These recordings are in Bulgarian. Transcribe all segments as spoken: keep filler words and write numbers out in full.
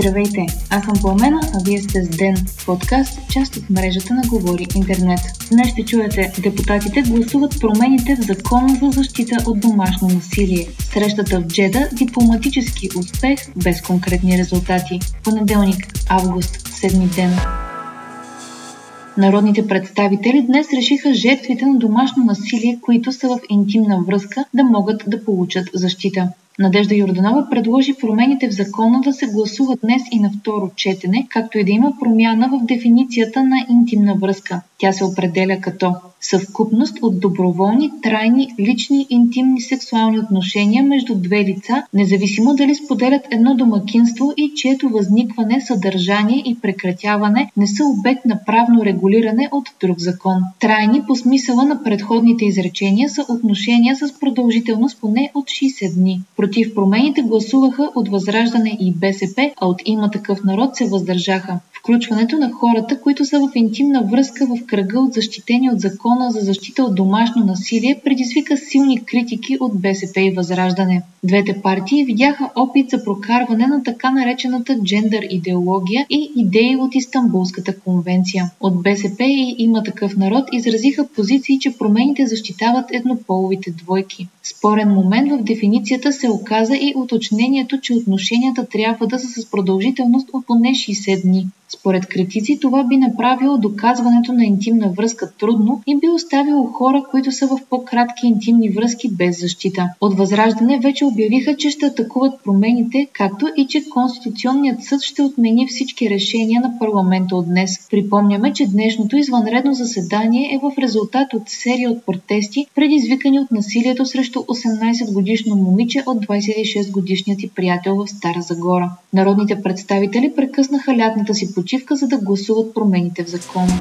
Здравейте, аз съм Пламена, а вие сте с ДЕН, подкаст, част от мрежата на Говори Интернет. Днес ще чуете, депутатите гласуват промените в закона за защита от домашно насилие. Срещата в Джеда, дипломатически успех без конкретни резултати. Понеделник, август, седми ден. Народните представители днес решиха жертвите на домашно насилие, които са в интимна връзка, да могат да получат защита. Надежда Йорданова предложи промените в закона да се гласуват днес и на второ четене, както и да има промяна в дефиницията на интимна връзка. Тя се определя като съвкупност от доброволни, трайни, лични, интимни сексуални отношения между две лица, независимо дали споделят едно домакинство и чието възникване, съдържание и прекратяване не са обект на правно регулиране от друг закон. Трайни по смисъла на предходните изречения са отношения с продължителност поне от шейсет дни. Против промените гласуваха от Възраждане и БСП, а от Има такъв народ се въздържаха. Включването на хората, които са в интимна връзка в кръга от защитени от закона за защита от домашно насилие, предизвика силни критики от БСП и Възраждане. Двете партии видяха опит за прокарване на така наречената джендър идеология и идеи от Истанбулската конвенция. От БСП и Има такъв народ изразиха позиции, че промените защитават еднополовите двойки. Спорен момент в дефиницията се оказа и уточнението, че отношенията трябва да са с продължителност от поне шейсет дни. Според критици, това би направило доказването на интимна връзка трудно и би оставило хора, които са в по-кратки интимни връзки, без защита. От Възраждане вече обявиха, че ще атакуват промените, както и че Конституционният съд ще отмени всички решения на парламента от днес. Припомняме, че днешното извънредно заседание е в резултат от серия от протести, предизвикани от насилието срещу осемнайсетгодишно момиче от двайсет и шестгодишният и приятел в Стара Загора. Народните представители прекъснаха лятната си почивка, за да гласуват промените в закона.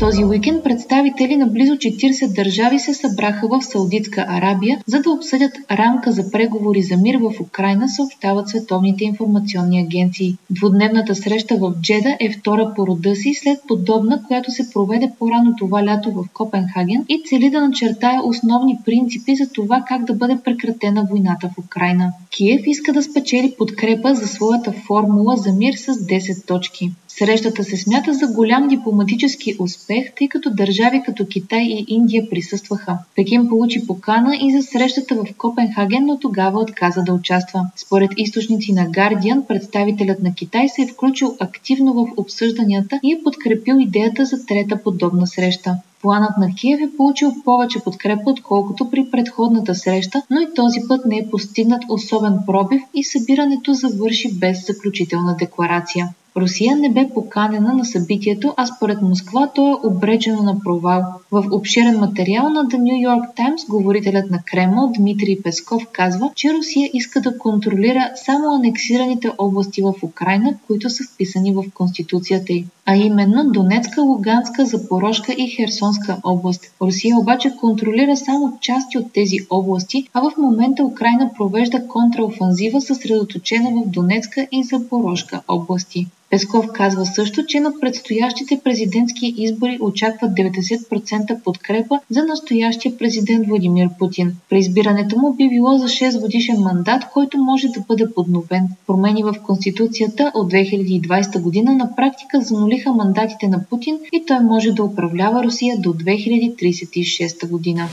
Този уикенд представители на близо четирийсет държави се събраха в Саудитска Арабия, за да обсъдят рамка за преговори за мир в Украйна, съобщават световните информационни агенции. Двудневната среща в Джеда е втора по рода си след подобна, която се проведе по-рано това лято в Копенхаген и цели да начертае основни принципи за това как да бъде прекратена войната в Украйна. Киев иска да спечели подкрепа за своята формула за мир с десет точки. Срещата се смята за голям дипломатически успех, тъй като държави като Китай и Индия присъстваха. Пекин получи покана и за срещата в Копенхаген, но тогава отказа да участва. Според източници на Guardian, представителят на Китай се е включил активно в обсъжданията и е подкрепил идеята за трета подобна среща. Планът на Киев е получил повече подкрепа, отколкото при предходната среща, но и този път не е постигнат особен пробив и събирането завърши без заключителна декларация. Русия не бе поканена на събитието, а според Москва то е обречено на провал. В обширен материал на The New York Times говорителят на Кремъл Дмитрий Песков казва, че Русия иска да контролира само анексираните области в Украйна, които са вписани в Конституцията й, а именно Донецка, Луганска, Запорожка и Херсонска област. Русия обаче контролира само части от тези области, а в момента Украйна провежда контраофанзива, съсредоточена в Донецка и Запорожка области. Песков казва също, че на предстоящите президентски избори очакват деветдесет процента подкрепа за настоящия президент Владимир Путин. Преизбирането му би било за шестгодишен мандат, който може да бъде подновен. Промени в Конституцията от две хиляди и двайсета година на практика занулиха мандатите на Путин и той може да управлява Русия до две хиляди трийсет и шеста година.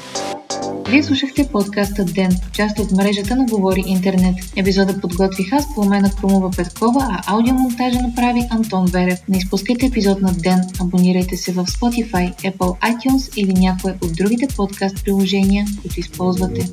Вие слушахте подкаста ДЕН, част от мрежата на Говори Интернет. Епизода подготвих аз, Пламена Крумова Петкова, а аудиомонтажа направи Антон Верев. Не изпускайте епизод на ДЕН, абонирайте се в Spotify, Apple iTunes или някое от другите подкаст приложения, които използвате.